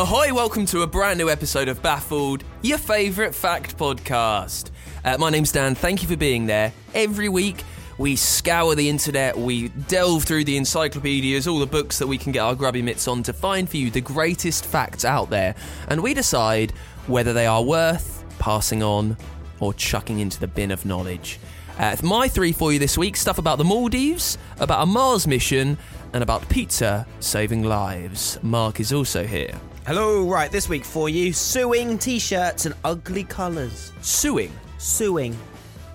Ahoy, welcome to a brand new episode of Baffled, your favourite fact podcast. My name's Dan, thank you for being there. Every week, we scour the internet, we delve through the encyclopedias, all the books that we can get our grubby mitts on to find for you the greatest facts out there, and we decide whether they are worth passing on or chucking into the bin of knowledge. My three for you this week, stuff about the Maldives, about a Mars mission, and about pizza saving lives. Mark is also here. Hello, right, this week for you, sewing t-shirts and ugly colours. Sewing? Sewing.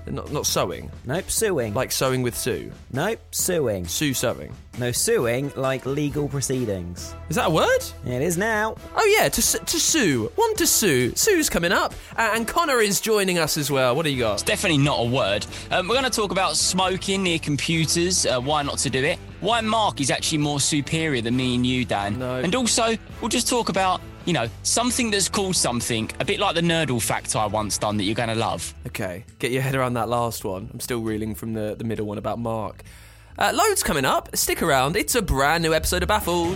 Not sewing? Nope, sewing. Like sewing with Sue? Nope, sewing. Sue sewing? No, suing like legal proceedings. Is that a word? It is now. Oh yeah, to sue. One to sue. Sue's coming up. And Connor is joining us as well. What do you got? It's definitely not a word. We're going to talk about smoking near computers, why not to do it, why Mark is actually more superior than me and you, Dan. No. And also, we'll just talk about, you know, something that's called something, a bit like the Nerdle fact I once done that you're going to love. Okay, get your head around that last one. I'm still reeling from the middle one about Mark. Loads coming up. Stick around. It's a brand new episode of Baffled.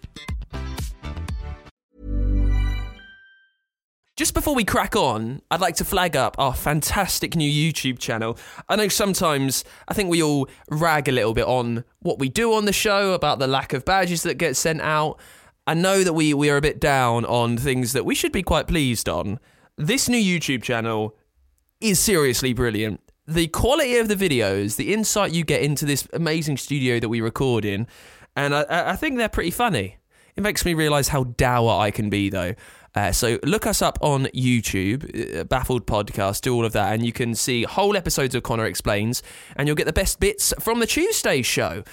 Just before we crack on, I'd like to flag up our fantastic new YouTube channel. I know sometimes I think we all rag a little bit on what we do on the show, about the lack of badges that get sent out. I know that we are a bit down on things that we should be quite pleased on. This new YouTube channel is seriously brilliant. The quality of the videos, the insight you get into this amazing studio that we record in, and I think they're pretty funny. It makes me realise how dour I can be, though. So look us up on YouTube, Baffled Podcast, do all of that, and you can see whole episodes of Connor Explains, and you'll get the best bits from the Tuesday show.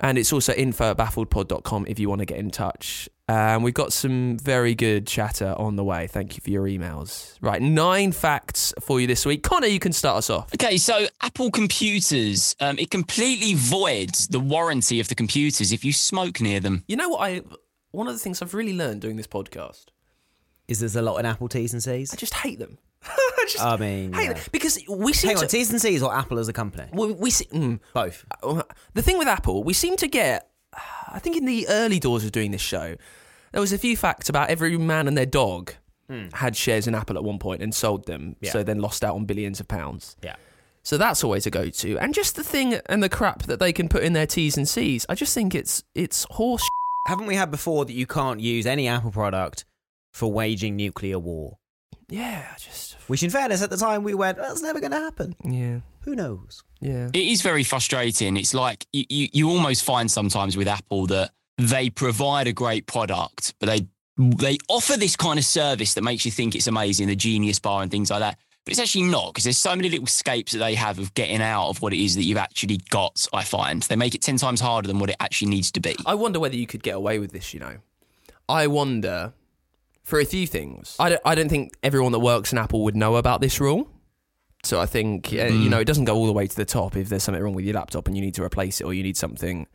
And it's also info@baffledpod.com if you want to get in touch. We've got some very good chatter on the way. Thank you for your emails. Right, 9 facts for you this week. Connor, you can start us off. Okay, so Apple computers, it completely voids the warranty of the computers if you smoke near them. You know what? One of the things I've really learned doing this podcast is there's a lot in Apple T's and C's. I just hate them. I hate them. Because we seem Hang on, T's and C's or Apple as a company? Both. The thing with Apple, we seem to get, I think in the early doors of doing this show, there was a few facts about every man and their dog had shares in Apple at one point and sold them, so then lost out on billions of pounds. Yeah. So that's always a go-to. And just the thing and the crap that they can put in their T's and C's, I just think it's horse shit. Haven't we had before that you can't use any Apple product for waging nuclear war? Yeah, which in fairness, at the time we went, that's never going to happen. Yeah. Who knows? Yeah. It is very frustrating. It's like you almost find sometimes with Apple that they provide a great product, but they offer this kind of service that makes you think it's amazing, the Genius Bar and things like that. But it's actually not, because there's so many little scapes that they have of getting out of what it is that you've actually got, I find. They make it 10 times harder than what it actually needs to be. I wonder whether you could get away with this, you know. I wonder for a few things. I don't think everyone that works in Apple would know about this rule. So I think, you know, it doesn't go all the way to the top if there's something wrong with your laptop and you need to replace it or you need something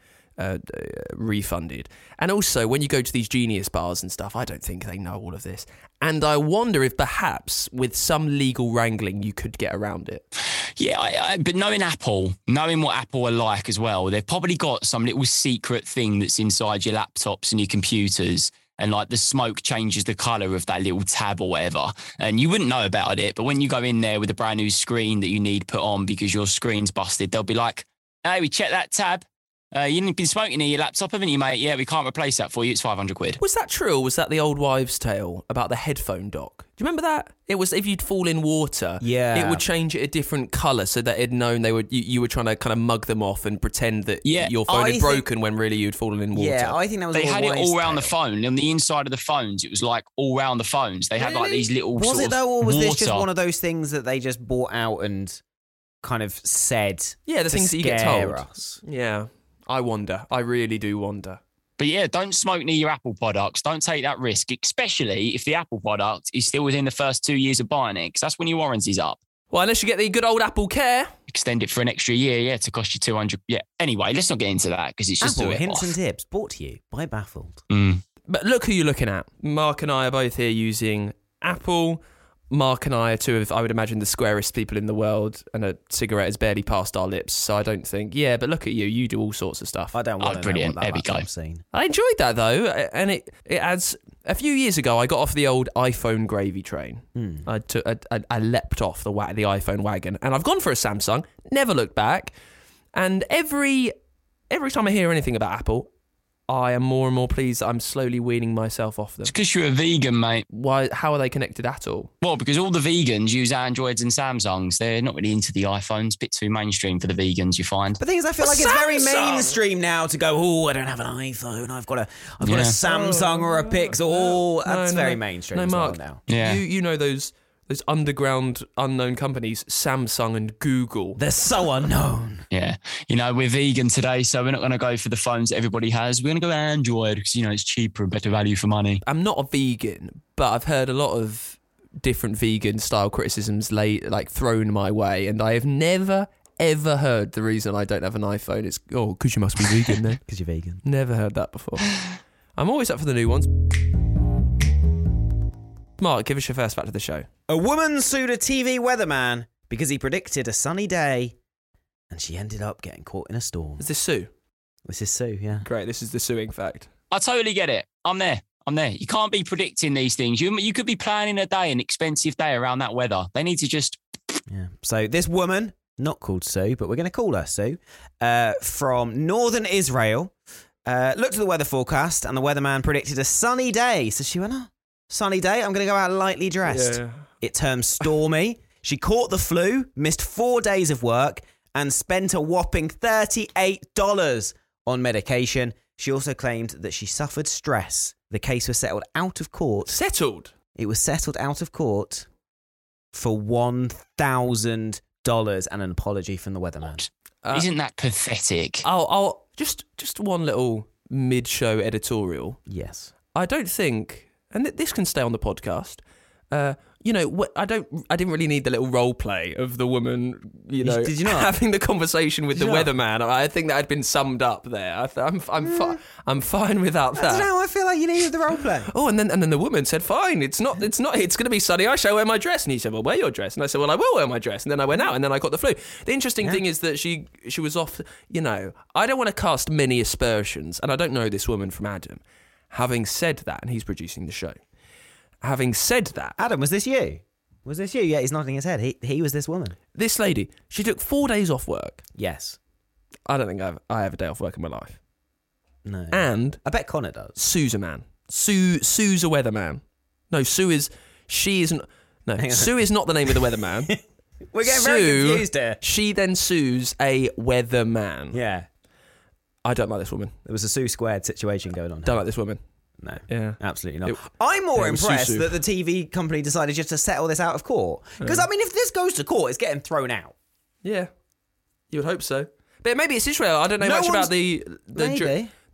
refunded. And also, when you go to these Genius Bars and stuff, I don't think they know all of this. And I wonder if perhaps with some legal wrangling, you could get around it. Yeah, but knowing Apple, knowing what Apple are like as well, they've probably got some little secret thing that's inside your laptops and your computers. And like the smoke changes the colour of that little tab or whatever. And you wouldn't know about it. But when you go in there with a brand new screen that you need put on because your screen's busted, they'll be like, hey, we checked that tab. You've been smoking in your laptop, haven't you, mate? Yeah, we can't replace that for you. It's 500 quid. Was that true, or was that the old wives' tale about the headphone dock? Do you remember that? It was if you'd fall in water, yeah, it would change it a different colour so that it'd known they were, you were trying to kind of mug them off and pretend that your phone had broken when really you'd fallen in water. Yeah, I think that was they had it all around the phone. On the inside of the phones, it was like all round the phones. They had like these little Was it though, or was this just one of those things that they just bought out and kind of said? Yeah, the things that you get told. Us. Yeah. I wonder. I really do wonder. But yeah, don't smoke near your Apple products. Don't take that risk, especially if the Aptle product is still within the first 2 years of buying it, because that's when your warranty's up. Well, unless you get the good old Apple Care. Extend it for an extra year, yeah, to cost you 200. Yeah. Anyway, let's not get into that because it's just Apple hints and tips brought to you by Baffled. Mm. But look who you're looking at. Mark and I are both here using Apple. Mark and I are two of, I would imagine, the squarest people in the world, and a cigarette has barely passed our lips, so I don't think... Yeah, but look at you. You do all sorts of stuff. I don't want to know what that I've seen. I enjoyed that, though, and it adds... A few years ago, I got off the old iPhone gravy train. Mm. I leapt off the iPhone wagon, and I've gone for a Samsung, never looked back, and every time I hear anything about Apple... I am more and more pleased that I'm slowly weaning myself off them. It's because you're a vegan, mate. Why? How are they connected at all? Well, because all the vegans use Androids and Samsungs. They're not really into the iPhones. A bit too mainstream for the vegans, you find. But the thing is, I feel it's very mainstream now to go, oh, I don't have an iPhone. I've got a Samsung or a Pixel. Oh, that's very mainstream. No, Mark, now. Yeah. You know those underground unknown companies, Samsung and Google. They're so unknown. Yeah. You know, we're vegan today, so we're not going to go for the phones that everybody has. We're going to go Android because, you know, it's cheaper and better value for money. I'm not a vegan, but I've heard a lot of different vegan style criticisms thrown my way, and I have never, ever heard the reason I don't have an iPhone is, oh, because you must be vegan then. Because you're vegan. Never heard that before. I'm always up for the new ones. Mark, give us your first fact of the show. A woman sued a TV weatherman because he predicted a sunny day and she ended up getting caught in a storm. Is this Sue? This is Sue, yeah. Great, this is the suing fact. I totally get it. I'm there. You can't be predicting these things. You could be planning a day, an expensive day around that weather. They need to just... Yeah. So this woman, not called Sue, but we're going to call her Sue, from northern Israel, looked at the weather forecast and the weatherman predicted a sunny day. So she went, sunny day, I'm going to go out lightly dressed. Yeah. It turned stormy. She caught the flu, missed 4 days of work, and spent a whopping $38 on medication. She also claimed that she suffered stress. The case was settled out of court. Settled? It was settled out of court for $1,000 and an apology from the weatherman. Isn't that pathetic? I'll just one little mid-show editorial. Yes. I don't think... And this can stay on the podcast. I didn't really need the little role play of the woman, you know, did you not? Having the conversation with the weatherman. I think that had been summed up there. I'm fine without that. I don't know. I feel like you needed the role play. Oh, and then the woman said, "Fine, it's not. It's going to be sunny. I shall wear my dress." And he said, "Well, wear your dress." And I said, "Well, I will wear my dress." And then I went out, and then I got the flu. The interesting thing is that she was off. You know, I don't want to cast many aspersions, and I don't know this woman from Adam. Having said that, and he's producing the show. Having said that... Adam, was this you? Was this you? Yeah, he's nodding his head. He was this woman. This lady, she took 4 days off work. Yes. I don't think I have a day off work in my life. No. And... I bet Connor does. Sue's a man. Sue's a weatherman. No, Sue is... She isn't... No, Sue is not the name of the weatherman. We're getting very confused here. She then sues a weatherman. Yeah. I don't like this woman. There was a Sue squared situation going on here. Don't like this woman. No. Yeah. Absolutely not. I'm more impressed that the TV company decided just to settle this out of court. Because, I mean, if this goes to court, it's getting thrown out. Yeah. You would hope so. But maybe it's Israel. I don't know much about the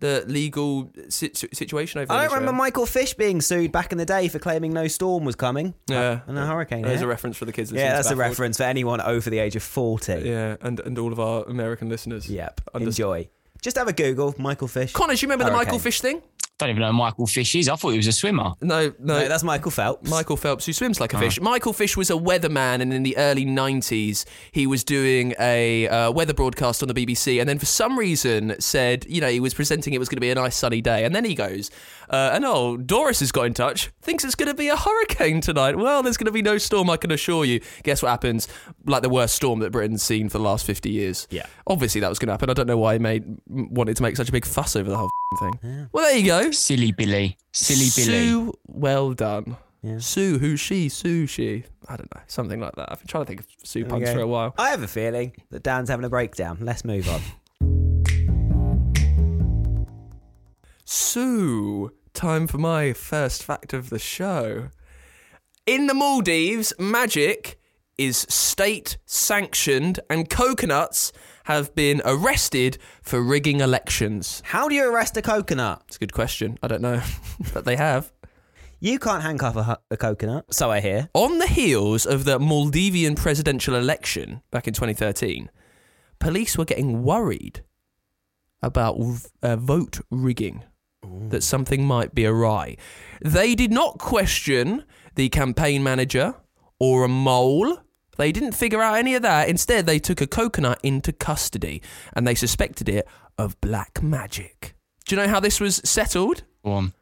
legal situation over there. I don't remember Michael Fish being sued back in the day for claiming no storm was coming. Yeah. And a hurricane. There's a reference for the kids. Yeah, that's a reference for anyone over the age of 40. Yeah, and all of our American listeners. Yep. Enjoy. Just have a Google, Michael Fish. Connor, do you remember the Michael Fish thing? don't even know who Michael Fish is. I thought he was a swimmer. No, that's Michael Phelps. Michael Phelps, who swims like a fish. Michael Fish was a weatherman, and in the early 90s, he was doing a weather broadcast on the BBC, and then for some reason said, you know, he was presenting it was going to be a nice sunny day, and then he goes, Doris has got in touch, thinks it's going to be a hurricane tonight. Well, there's going to be no storm, I can assure you. Guess what happens? Like the worst storm that Britain's seen for the last 50 years. Yeah. Obviously, that was going to happen. I don't know why he wanted to make such a big fuss over the whole thing. Yeah. Well, there you go. Silly Billy. Sue, well done. Yeah. Sue, who's she? Sushi. I don't know. Something like that. I've been trying to think of Sue puns for a while. I have a feeling that Dan's having a breakdown. Let's move on. Sue, time for my first fact of the show. In the Maldives, magic is state-sanctioned and coconuts have been arrested for rigging elections. How do you arrest a coconut? It's a good question. I don't know, but they have. You can't handcuff a coconut, so I hear. On the heels of the Maldivian presidential election back in 2013, police were getting worried about vote rigging, that something might be awry. They did not question the campaign manager or a mole. They didn't figure out any of that. Instead, they took a coconut into custody and they suspected it of black magic. Do you know how this was settled? Go on.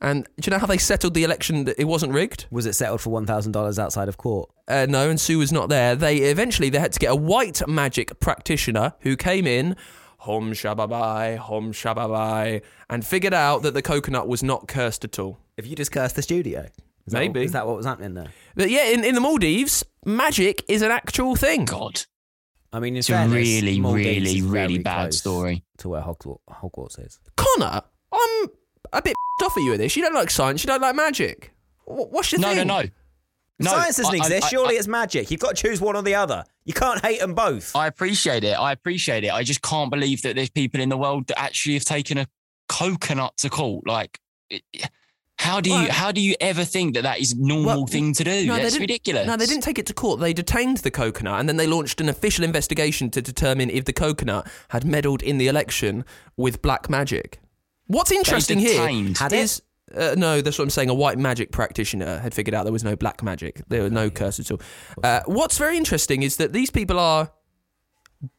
And do you know how they settled the election that it wasn't rigged? Was it settled for $1,000 outside of court? No, and Sue was not there. They had to get a white magic practitioner who came in, hom shababai, and figured out that the coconut was not cursed at all. Have you just cursed the studio? Maybe. Is that what was happening there? But yeah, in the Maldives, magic is an actual thing. God. I mean, it's a really, really, really bad story. To where Hogwarts is. Connor, I'm a bit off at you with this. You don't like science, you don't like magic. What's your thing? No. Science doesn't exist. Surely it's magic. You've got to choose one or the other. You can't hate them both. I appreciate it. I just can't believe that there's people in the world that actually have taken a coconut to court. Like... How do you ever think that is normal thing to do? No, that's ridiculous. No, they didn't take it to court. They detained the coconut and then they launched an official investigation to determine if the coconut had meddled in the election with black magic. What's interesting here is... No, that's what I'm saying. A white magic practitioner had figured out there was no black magic. There was no curse at all. What's very interesting is that these people are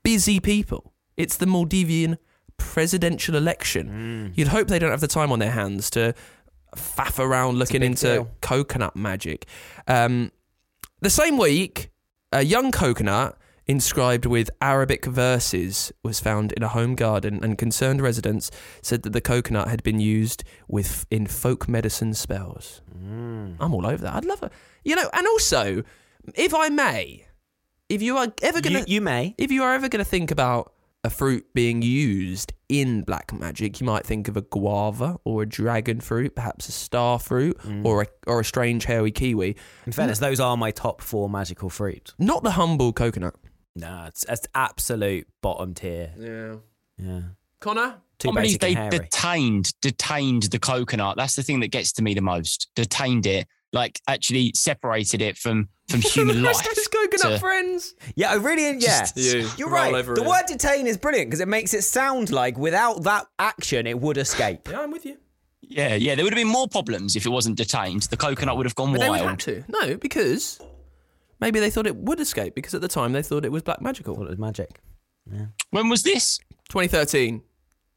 busy people. It's the Maldivian presidential election. You'd hope they don't have the time on their hands to... faff around looking into coconut magic. The same week, a young coconut inscribed with Arabic verses was found in a home garden, and concerned residents said that the coconut had been used in folk medicine spells. I'm all over that. I'd love it. You know, and also, if I may, if you are ever going to... You may. If you are ever going to think about a fruit being used in black magic, you might think of a guava or a dragon fruit, perhaps a star fruit or a strange hairy kiwi. In fairness, those are my top four magical fruit. Not the humble coconut. No, it's absolute bottom tier. Yeah. Connor? I believe they detained the coconut. That's the thing that gets to me the most. Detained it. Like, actually separated it from human life. Those coconut friends. Yeah, I really am. Yeah, you're right. The word detain is brilliant because it makes it sound like without that action, it would escape. Yeah, I'm with you. Yeah, there would have been more problems if it wasn't detained. The coconut would have gone wild. They would have to. No, because maybe they thought it would escape because at the time they thought it was black magical. I thought it was magic. Yeah. When was this? 2013,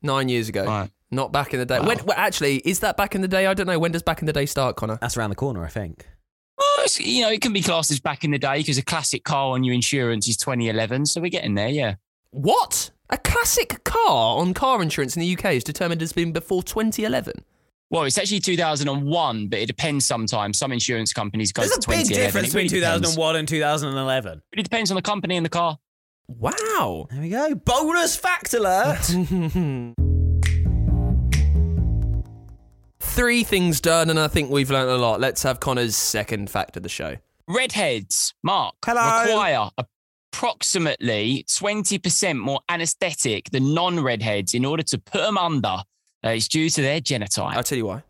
9 years ago. Right. Not back in the day. Wow. When, actually, is that back in the day? I don't know. When does back in the day start, Connor? That's around the corner, I think. Well, it can be classed as back in the day because a classic car on your insurance is 2011, so we're getting there, yeah. What? A classic car on car insurance in the UK is determined as being before 2011? Well, it's actually 2001, but it depends sometimes. Some insurance companies go to 2011. There's a big difference between 2001 and 2011. But it depends on the company and the car. Wow. There we go. Bonus fact alert. 3 things done, and I think we've learned a lot. Let's have Connor's second fact of the show. Redheads, Mark, require approximately 20% more anaesthetic than non-redheads in order to put them under. It's due to their genotype. I'll tell you why.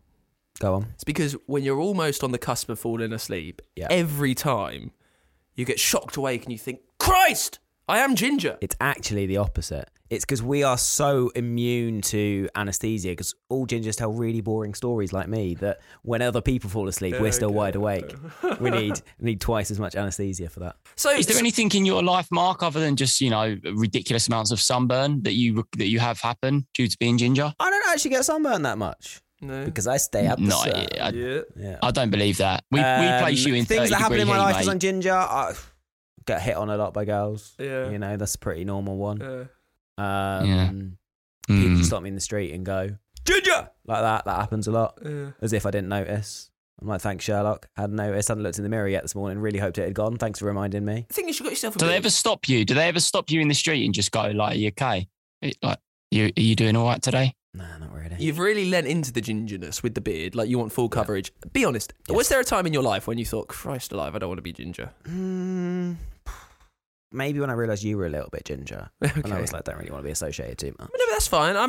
Go on. It's because when you're almost on the cusp of falling asleep, every time you get shocked awake and you think, Christ, I am ginger. It's actually the opposite. It's because we are so immune to anesthesia, because all gingers tell really boring stories like me that when other people fall asleep, we're still wide awake. We need twice as much anesthesia for that. So is there anything in your life, Mark, other than just, you know, ridiculous amounts of sunburn that you have happen due to being ginger? I don't actually get sunburn that much. No. Because I stay up. No, yeah. I don't believe that. We place you in things that happen in my life because I'm ginger. I get hit on a lot by girls. Yeah, you know, that's a pretty normal one. People stop me in the street and go ginger like that. That happens a lot. Yeah. As if I didn't notice. I'm like, thanks, Sherlock. Hadn't noticed. Hadn't looked in the mirror yet this morning. Really hoped it had gone. Thanks for reminding me. I think you should get yourself. Do they ever stop you? Do they ever stop you in the street and just go like, "You okay? Like, are you doing all right today?" Nah, not really. You've really lent into the gingerness with the beard. Like, you want full coverage. Be honest. Yes. Was there a time in your life when you thought, Christ alive, I don't want to be ginger? Maybe when I realised you were a little bit ginger. Okay. And I was like, don't really want to be associated too much. No, but that's fine. I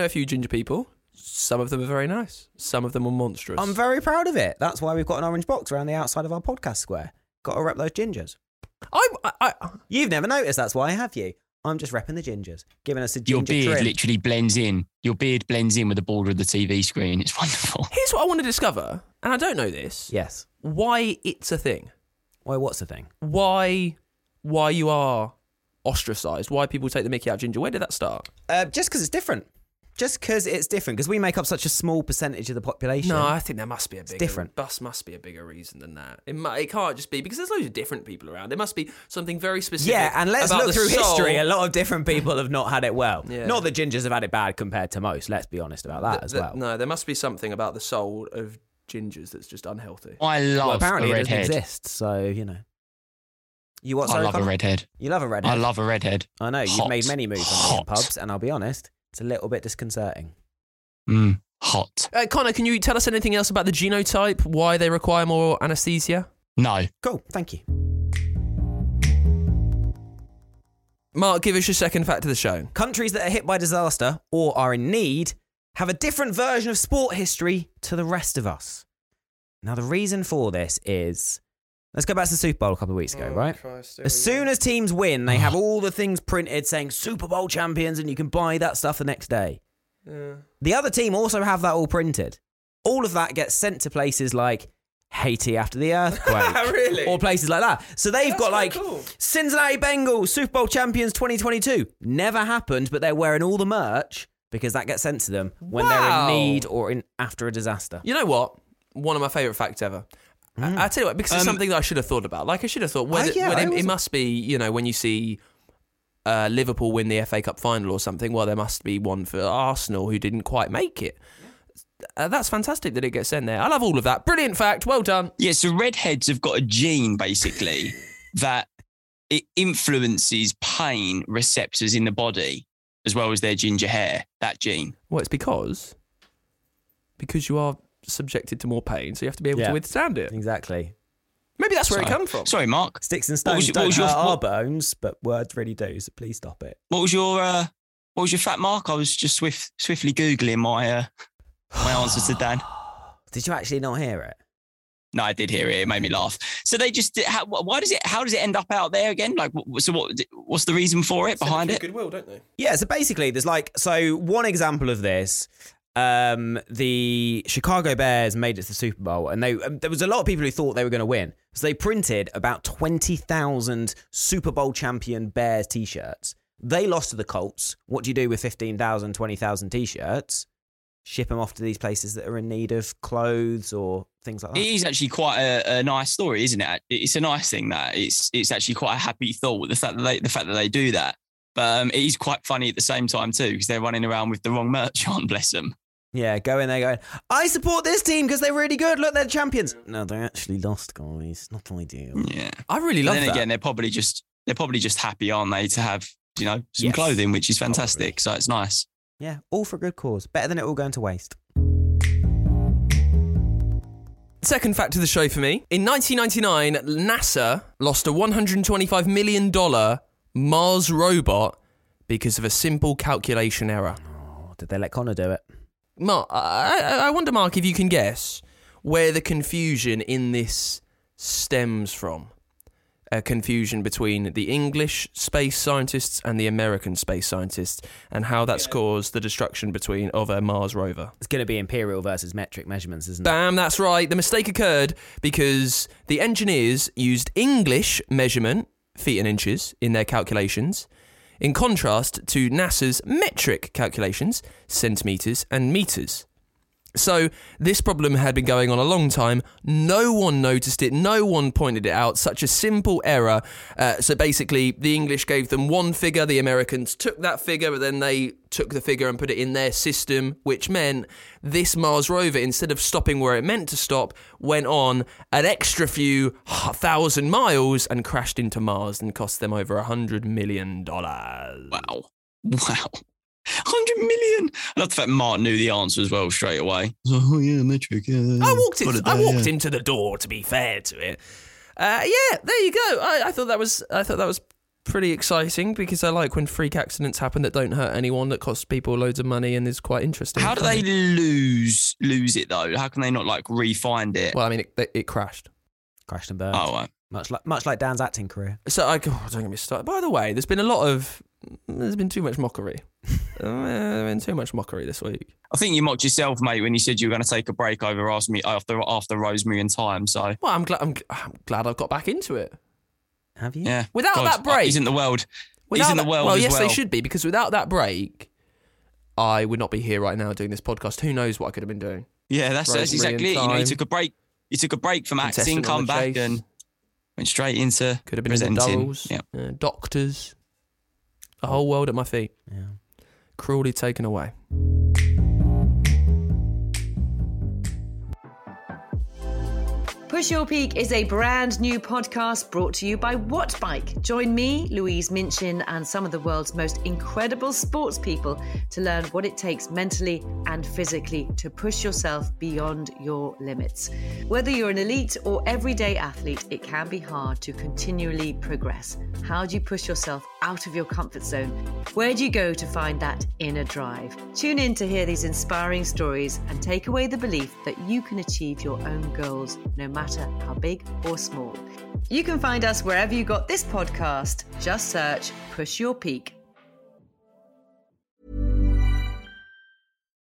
know a few ginger people. Some of them are very nice. Some of them are monstrous. I'm very proud of it. That's why we've got an orange box around the outside of our podcast square. Got to rep those gingers. You've never noticed, that's why, have you? I'm just repping the gingers, giving us a ginger trim. Your beard literally blends in. Your beard blends in with the border of the TV screen. It's wonderful. Here's what I want to discover, and I don't know this. Yes. Why it's a thing. Why what's a thing? Why you are ostracised. Why people take the mickey out of ginger. Where did that start? Just because it's different. Just because it's different, because we make up such a small percentage of the population. No, I think there must be a bigger... It's different. Bus must be a bigger reason than that. It can't just be, because there's loads of different people around. There must be something very specific. Yeah, and let's look through history. A lot of different people have not had it well. Yeah. Not that gingers have had it bad compared to most. Let's be honest about that as well. No, there must be something about the soul of gingers that's just unhealthy. I love apparently a redhead. It doesn't exist, so, you know. I love a redhead. You love a redhead? I love a redhead. I know, you've made many moves on pubs, and I'll be honest... It's a little bit disconcerting. Hot. Connor, can you tell us anything else about the genotype? Why they require more anaesthesia? No. Cool. Thank you. Mark, give us your second fact of the show. Countries that are hit by disaster or are in need have a different version of sport history to the rest of us. Now, the reason for this is... Let's go back to the Super Bowl a couple of weeks ago, right? Christ, as soon as teams win, they have all the things printed saying Super Bowl champions, and you can buy that stuff the next day. Yeah. The other team also have that all printed. All of that gets sent to places like Haiti after the earthquake. Really? Or places like that. So they've got like cool. Cincinnati Bengals, Super Bowl champions 2022. Never happened, but they're wearing all the merch because that gets sent to them when they're in need or after a disaster. You know what? One of my favourite facts ever. I tell you what, because it's something that I should have thought about. Like, I should have thought, it must be, you know, when you see Liverpool win the FA Cup final or something, well, there must be one for Arsenal who didn't quite make it. That's fantastic that it gets sent there. I love all of that. Brilliant fact. Well done. Yeah, so redheads have got a gene, basically, that it influences pain receptors in the body as well as their ginger hair, that gene. Well, it's because you are... subjected to more pain, so you have to be able to withstand it. Exactly. Maybe that's where it comes from. Sorry, Mark. Sticks and stones don't hurt our bones, but words really do, so please stop it. What was your fact, Mark? I was just swiftly Googling my answers to Dan. Did you actually not hear it? No, I did hear it. It made me laugh. So they just... How does it end up out there again? Like, what's the reason for it, behind it? Goodwill, don't they? Yeah, so basically there's like... So one example of this... the Chicago Bears made it to the Super Bowl, and there was a lot of people who thought they were going to win. So they printed about 20,000 Super Bowl champion Bears t-shirts. They lost to the Colts. What do you do with 15,000, 20,000 t-shirts? Ship them off to these places that are in need of clothes or things like that. It is actually quite a nice story, isn't it? It's a nice thing that it's actually quite a happy thought, the fact that they do that. But it is quite funny at the same time too, because they're running around with the wrong merch on, bless them. Yeah, go in there going, I support this team because they're really good. Look, they're champions. No, they're actually lost, guys. Not ideal. Yeah. I really love that. And then again, they're probably just happy, aren't they, to have, you know, some clothing, which is fantastic. Probably. So it's nice. Yeah, all for a good cause. Better than it all going to waste. Second fact of the show for me. In 1999, NASA lost a $125 million Mars robot because of a simple calculation error. Oh, did they let Connor do it? Mark, I wonder, Mark, if you can guess where the confusion in this stems from. a confusion between the English space scientists and the American space scientists, and how that's caused the destruction between of a Mars rover. It's going to be imperial versus metric measurements, isn't it? Bam, that's right. The mistake occurred because the engineers used English measurement, feet and inches, in their calculations, in contrast to NASA's metric calculations, centimetres and metres. So this problem had been going on a long time. No one noticed it. No one pointed it out. Such a simple error. So basically, the English gave them one figure. The Americans took that figure, but then they took the figure and put it in their system, which meant this Mars rover, instead of stopping where it meant to stop, went on an extra few thousand miles and crashed into Mars and cost them over $100 million. Wow. Wow. 100 million. I love the fact Mark knew the answer as well straight away. Oh yeah, metric. Yeah. I walked into the door. To be fair to it, yeah. There you go. I thought that was pretty exciting because I like when freak accidents happen that don't hurt anyone, that cost people loads of money and is quite interesting. How do they lose it though? How can they not like refind it? Well, I mean, it crashed and burned. Oh, right. Much like Dan's acting career. So don't get me started. By the way, there's been too much mockery. This week. I think you mocked yourself, mate, when you said you were going to take a break over after Rosemary and Time. So well, I'm glad I've got back into it. Have you? Yeah. Without that break, isn't the world? Well, yes, they should be, because without that break, I would not be here right now doing this podcast. Who knows what I could have been doing? Yeah, that's exactly it. You know, you took a break. You took a break from acting, come back, and went straight into could have been presenting. Into doubles, yep. Doctors, the whole world at my feet. Yeah. Cruelly taken away. Push Your Peak is a brand new podcast brought to you by WhatBike. Join me, Louise Minchin, and some of the world's most incredible sports people to learn what it takes mentally and physically to push yourself beyond your limits. Whether you're an elite or everyday athlete, it can be hard to continually progress. How do you push yourself out of your comfort zone? Where do you go to find that inner drive? Tune in to hear these inspiring stories and take away the belief that you can achieve your own goals, no matter how big or small. You can find us wherever you got this podcast. Just search Push Your Peak.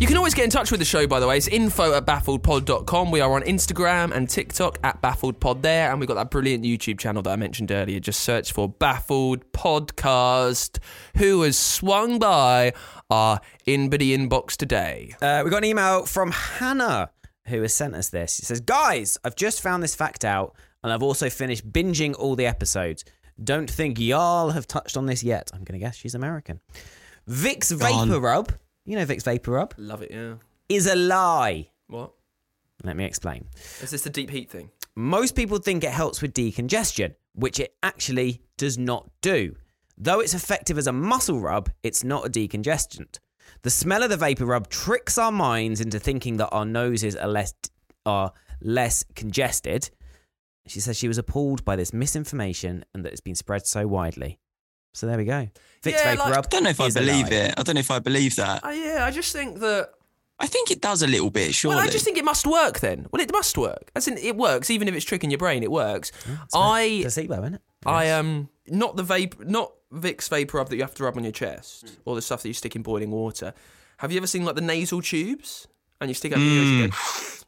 You can always get in touch with the show, by the way. It's info@baffledpod.com. We are on Instagram and TikTok @baffledpod there. And we've got that brilliant YouTube channel that I mentioned earlier. Just search for Baffled Podcast. Who has swung by our InBuddy inbox today? We got an email from Hannah, who has sent us this. She says, guys, I've just found this fact out, and I've also finished binging all the episodes. Don't think y'all have touched on this yet. I'm going to guess she's American. Vicks Vapor Rub... You know Vicks Vapor Rub? Love it, yeah. Is a lie. What? Let me explain. Is this the deep heat thing? Most people think it helps with decongestion, which it actually does not do. Though it's effective as a muscle rub, it's not a decongestant. The smell of the vapor rub tricks our minds into thinking that our noses are less less congested. She says she was appalled by this misinformation and that it's been spread so widely. So there we go. I don't know if I believe it. I don't know if I believe that. I just think that... I think it does a little bit, surely. Well, I just think it must work then. Well, it must work. As in, it works, even if it's tricking your brain, it works. Placebo, isn't it? Yes. Not Vicks Vapor Rub that you have to rub on your chest, or the stuff that you stick in boiling water. Have you ever seen like the nasal tubes? And you stick up your nose again.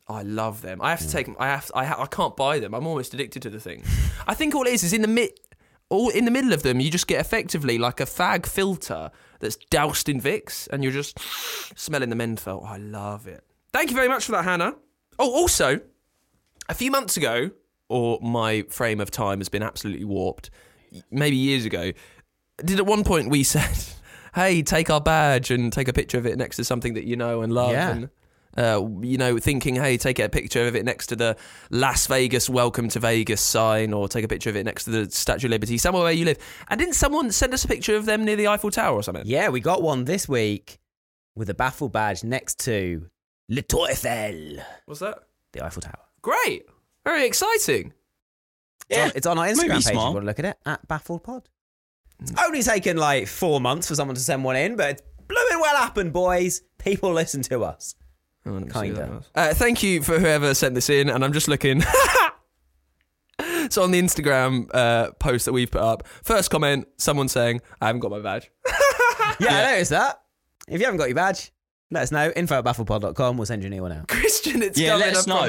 I love them. I have to take them. I can't buy them. I'm almost addicted to the thing. I think all it is in the middle of them, you just get effectively like a fag filter that's doused in Vicks, and you're just smelling the menthol. Oh, I love it. Thank you very much for that, Hannah. Oh, also, a few months ago, or my frame of time has been absolutely warped, maybe years ago, at one point we said, hey, take our badge and take a picture of it next to something that you know and love. Yeah. And, thinking, hey, take a picture of it next to the Las Vegas Welcome to Vegas sign, or take a picture of it next to the Statue of Liberty, somewhere where you live. And didn't someone send us a picture of them near the Eiffel Tower or something? Yeah, we got one this week with a Baffled badge next to Le Tour Eiffel. What's that? The Eiffel Tower. Great. Very exciting. Yeah. It's on our Instagram page. You want to look at it, at Baffled Pod. It's only taken like 4 months for someone to send one in, but it's blooming well happened, boys. People listen to us. Kind of. Thank you for whoever sent this in, and I'm just looking. So on the Instagram post that we've put up, first comment, someone saying, I haven't got my badge. Yeah, I noticed that. If you haven't got your badge, let us know. info@baffledpod.com. We'll send you a new one out. Christian, it's coming. Yeah, let us know.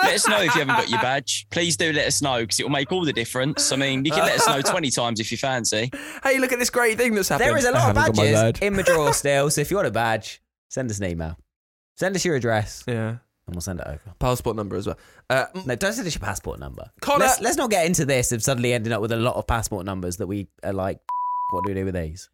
Let us know if you haven't got your badge. Please do let us know, because it will make all the difference. I mean, you can let us know 20 times if you fancy. Hey, look at this great thing that's happened. There is a lot of badges in the drawer still, so if you want a badge, send us an email. Send us your address. Yeah. And we'll send it over. Passport number as well. No, don't send us your passport number. Connor. Let's not get into this of suddenly ending up with a lot of passport numbers that we are like, what do we do with these?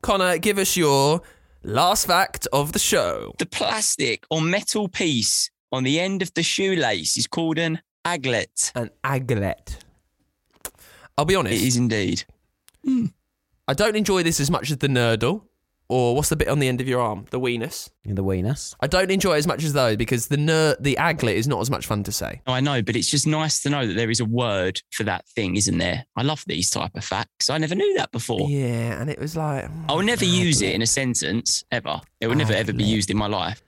Connor, give us your last fact of the show. The plastic or metal piece on the end of the shoelace is called an aglet. An aglet. I'll be honest. It is indeed. I don't enjoy this as much as the nurdle. Or what's the bit on the end of your arm? The weenus. The weenus. I don't enjoy it as much as those, because the aglet is not as much fun to say. I know, but it's just nice to know that there is a word for that thing, isn't there? I love these type of facts. I never knew that before. Yeah, and it was like... I'll never use it in a sentence, ever. It will never, ever be used in my life.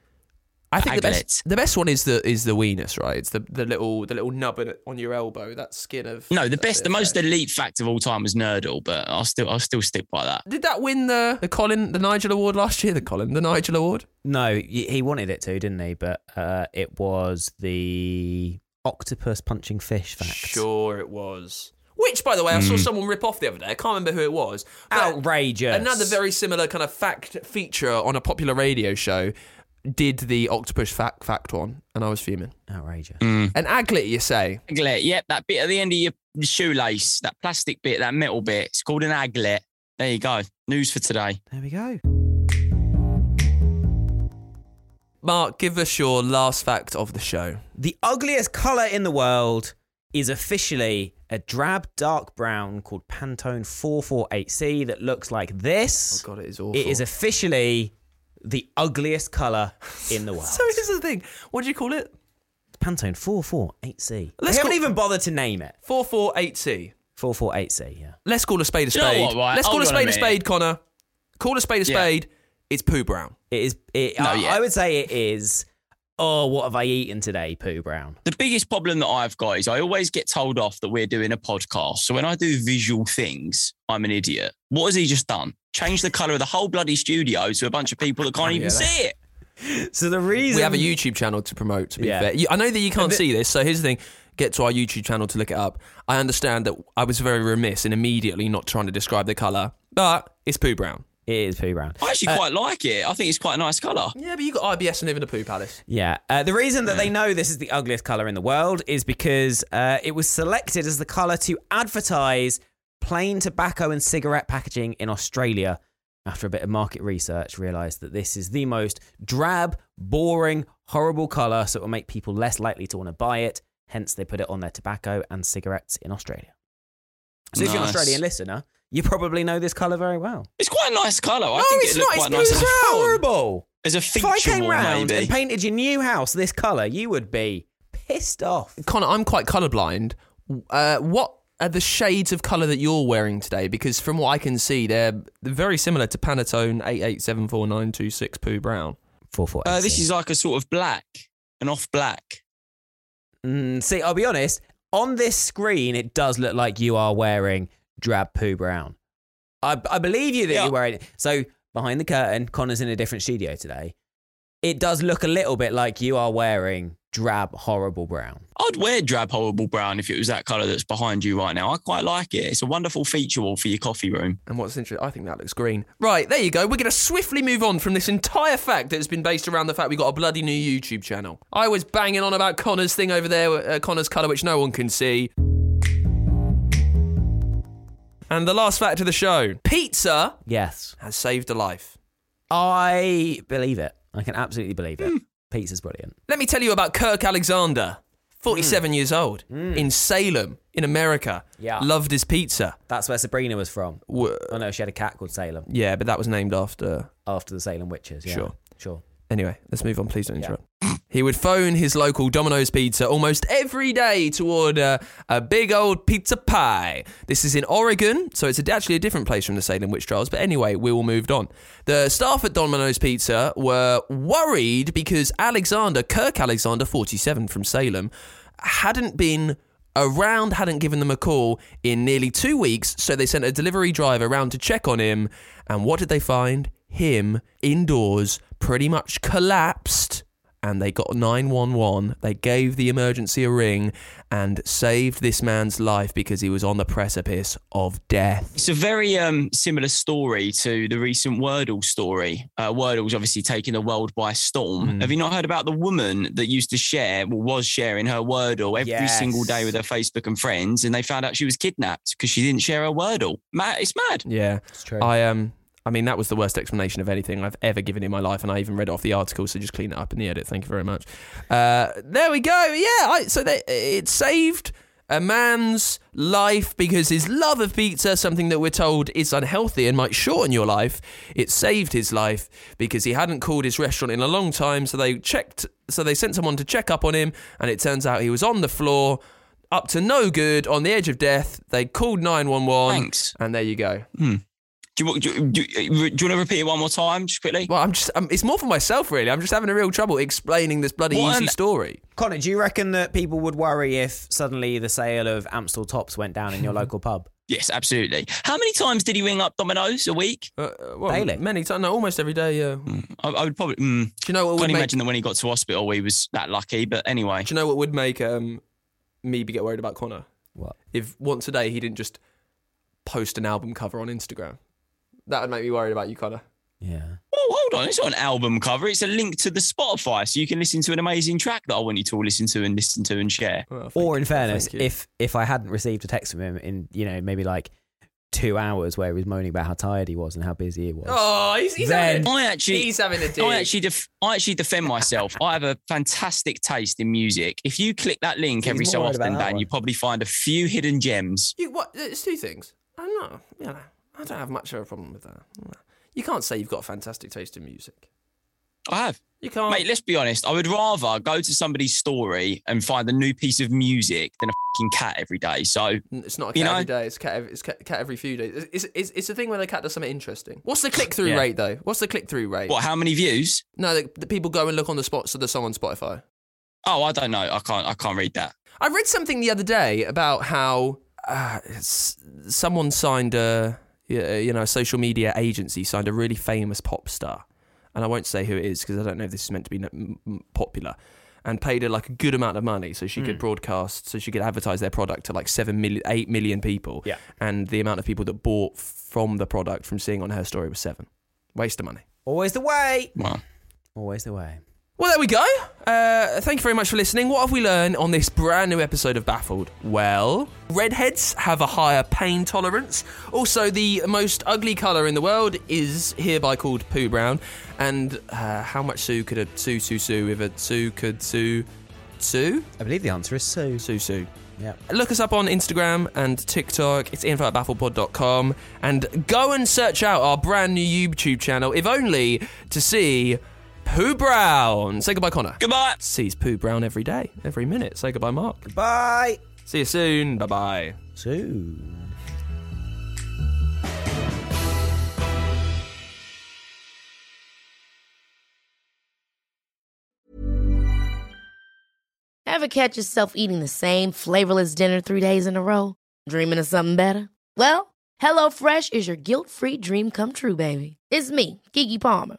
I think the best one is the weenus, right? It's the little nub on your elbow, that skin of... No, the most elite fact of all time was nurdle, but I'll still stick by that. Did that win the Nigel Award last year? The Nigel Award? No, he wanted it to, didn't he? But it was the octopus punching fish fact. Sure it was. Which, by the way, I saw someone rip off the other day. I can't remember who it was. Outrageous. Another very similar kind of fact feature on a popular radio show did the octopus fact one, and I was fuming. Outrageous. An aglet, you say? Aglet, yep, that bit at the end of your shoelace, that plastic bit, that metal bit. It's called an aglet. There you go. News for today. There we go. Mark, give us your last fact of the show. The ugliest colour in the world is officially a drab dark brown called Pantone 448C that looks like this. Oh, God, it is awful. It is officially... the ugliest colour in the world. So here's the thing. What do you call it? Pantone 448C. They haven't even bothered to name it. 448C. 448C, yeah. Let's call a spade a spade. You know what, right? Let's call a spade a spade, Connor. Call a spade a spade. It's poo brown. It is. I would say it is... Oh, what have I eaten today, Pooh Brown? The biggest problem that I've got is I always get told off that we're doing a podcast. So when I do visual things, I'm an idiot. What has he just done? Changed the colour of the whole bloody studio to a bunch of people that can't even see it. So the reason... We have a YouTube channel to promote, to be fair. I know that you can't see this, so here's the thing. Get to our YouTube channel to look it up. I understand that I was very remiss in immediately not trying to describe the colour, but it's Pooh Brown. It is poo brown. I actually quite like it. I think it's quite a nice colour. Yeah, but you got IBS and live in a poo palace. Yeah. The reason that they know this is the ugliest colour in the world is because it was selected as the colour to advertise plain tobacco and cigarette packaging in Australia. After a bit of market research, realised that this is the most drab, boring, horrible colour, so it will make people less likely to want to buy it. Hence, they put it on their tobacco and cigarettes in Australia. So nice. If you're an Australian listener... You probably know this colour very well. It's quite a nice colour. I think it's quite nice. It's horrible. As a feature. If I came round and painted your new house this colour, you would be pissed off. Connor, I'm quite colourblind. What are the shades of colour that you're wearing today? Because from what I can see, they're very similar to Pantone 448C Poo Brown. 448C. This is like a sort of black, an off black. See, I'll be honest. On this screen, it does look like you are wearing drab Poo Brown. I believe you that you're wearing it. So behind the curtain, Connor's in a different studio today. It does look a little bit like you are wearing drab, horrible brown. I'd wear drab, horrible brown if it was that colour that's behind you right now. I quite like it. It's a wonderful feature wall for your coffee room. And what's interesting, I think that looks green. Right, there you go. We're going to swiftly move on from this entire fact that's been based around the fact we got a bloody new YouTube channel. I was banging on about Connor's thing over there, Connor's colour, which no one can see. And the last fact of the show. Pizza has saved a life. I believe it. I can absolutely believe it. Pizza's brilliant. Let me tell you about Kirk Alexander, 47 years old, in Salem, in America. Yeah. Loved his pizza. That's where Sabrina was from. Oh, no, she had a cat called Salem. Yeah, but that was named after... After the Salem witches, yeah. Sure. Anyway, let's move on. Please don't interrupt. Yeah. He would phone his local Domino's Pizza almost every day to order a big old pizza pie. This is in Oregon, so it's actually a different place from the Salem Witch Trials. But anyway, we all moved on. The staff at Domino's Pizza were worried because Kirk Alexander, 47, from Salem, hadn't been around, hadn't given them a call in nearly 2 weeks. So they sent a delivery driver around to check on him. And what did they find? Him indoors, pretty much collapsed. And they got 911. They gave the emergency a ring and saved this man's life because he was on the precipice of death. It's a very similar story to the recent Wordle story. Wordle's obviously taken the world by storm. Have you not heard about the woman that used to was sharing her Wordle every single day with her Facebook and friends, and they found out she was kidnapped because she didn't share her Wordle? It's mad. Yeah, it's true. I mean, that was the worst explanation of anything I've ever given in my life, and I even read it off the article, so just clean it up in the edit. Thank you very much. There we go. Yeah, it saved a man's life because his love of pizza, something that we're told is unhealthy and might shorten your life, it saved his life because he hadn't called his restaurant in a long time, so they sent someone to check up on him, and it turns out he was on the floor, up to no good, on the edge of death. They called 911. Thanks. And there you go. Do you want to repeat it one more time, just quickly? Well, it's more for myself, really. I'm just having a real trouble explaining this bloody easy story. Connor, do you reckon that people would worry if suddenly the sale of Amstel Tops went down in your local pub? Yes, absolutely. How many times did he ring up Domino's a week? Daily. Many times. No, almost every day, yeah. I would probably... Do you know what would make... imagine that when he got to hospital, he was that lucky, but anyway. Do you know what would make me get worried about Connor? What? If once a day he didn't just post an album cover on Instagram. That would make me worried about you, Connor. Yeah. Oh, hold on. It's not an album cover. It's a link to the Spotify, so you can listen to an amazing track that I want you to all listen to and share. Well, or in fairness, if I hadn't received a text from him in, maybe like 2 hours where he was moaning about how tired he was and how busy he was. Oh, he's having a deal. I actually defend myself. I have a fantastic taste in music. If you click that link every so often, Dan, you probably find a few hidden gems. It's two things. I'm not, I don't have much of a problem with that. You can't say you've got a fantastic taste in music. I have. You can't. Mate, let's be honest. I would rather go to somebody's story and find a new piece of music than a fucking cat every day. So it's not a cat every day. It's cat every few days. It's a thing when a cat does something interesting. What's the click-through rate, though? What's the click-through rate? What, how many views? No, the people go and look on the spot, so the song on Spotify. Oh, I don't know. I can't read that. I read something the other day about how someone signed a... a social media agency signed a really famous pop star, and I won't say who it is because I don't know if this is meant to be popular, and paid her like a good amount of money so she could broadcast, so she could advertise their product to like 8 million people, and the amount of people that bought from the product from seeing on her story was 7. Waste of money. Always the way. Wow. Always the way. Well, there we go. Thank you very much for listening. What have we learned on this brand new episode of Baffled? Well, redheads have a higher pain tolerance. Also, the most ugly colour in the world is hereby called Poo Brown. And how much Sue could a Sue if a Sue could Sue? I believe the answer is Sue. Sue. Yeah. Look us up on Instagram and TikTok. It's info@baffledpod.com. And go and search out our brand new YouTube channel, if only to see... Pooh Brown. Say goodbye, Connor. Goodbye. Sees Pooh Brown every day, every minute. Say goodbye, Mark. Goodbye. See you soon. Bye-bye. Soon. Ever catch yourself eating the same flavorless dinner 3 days in a row? Dreaming of something better? Well, HelloFresh is your guilt-free dream come true, baby. It's me, Keke Palmer.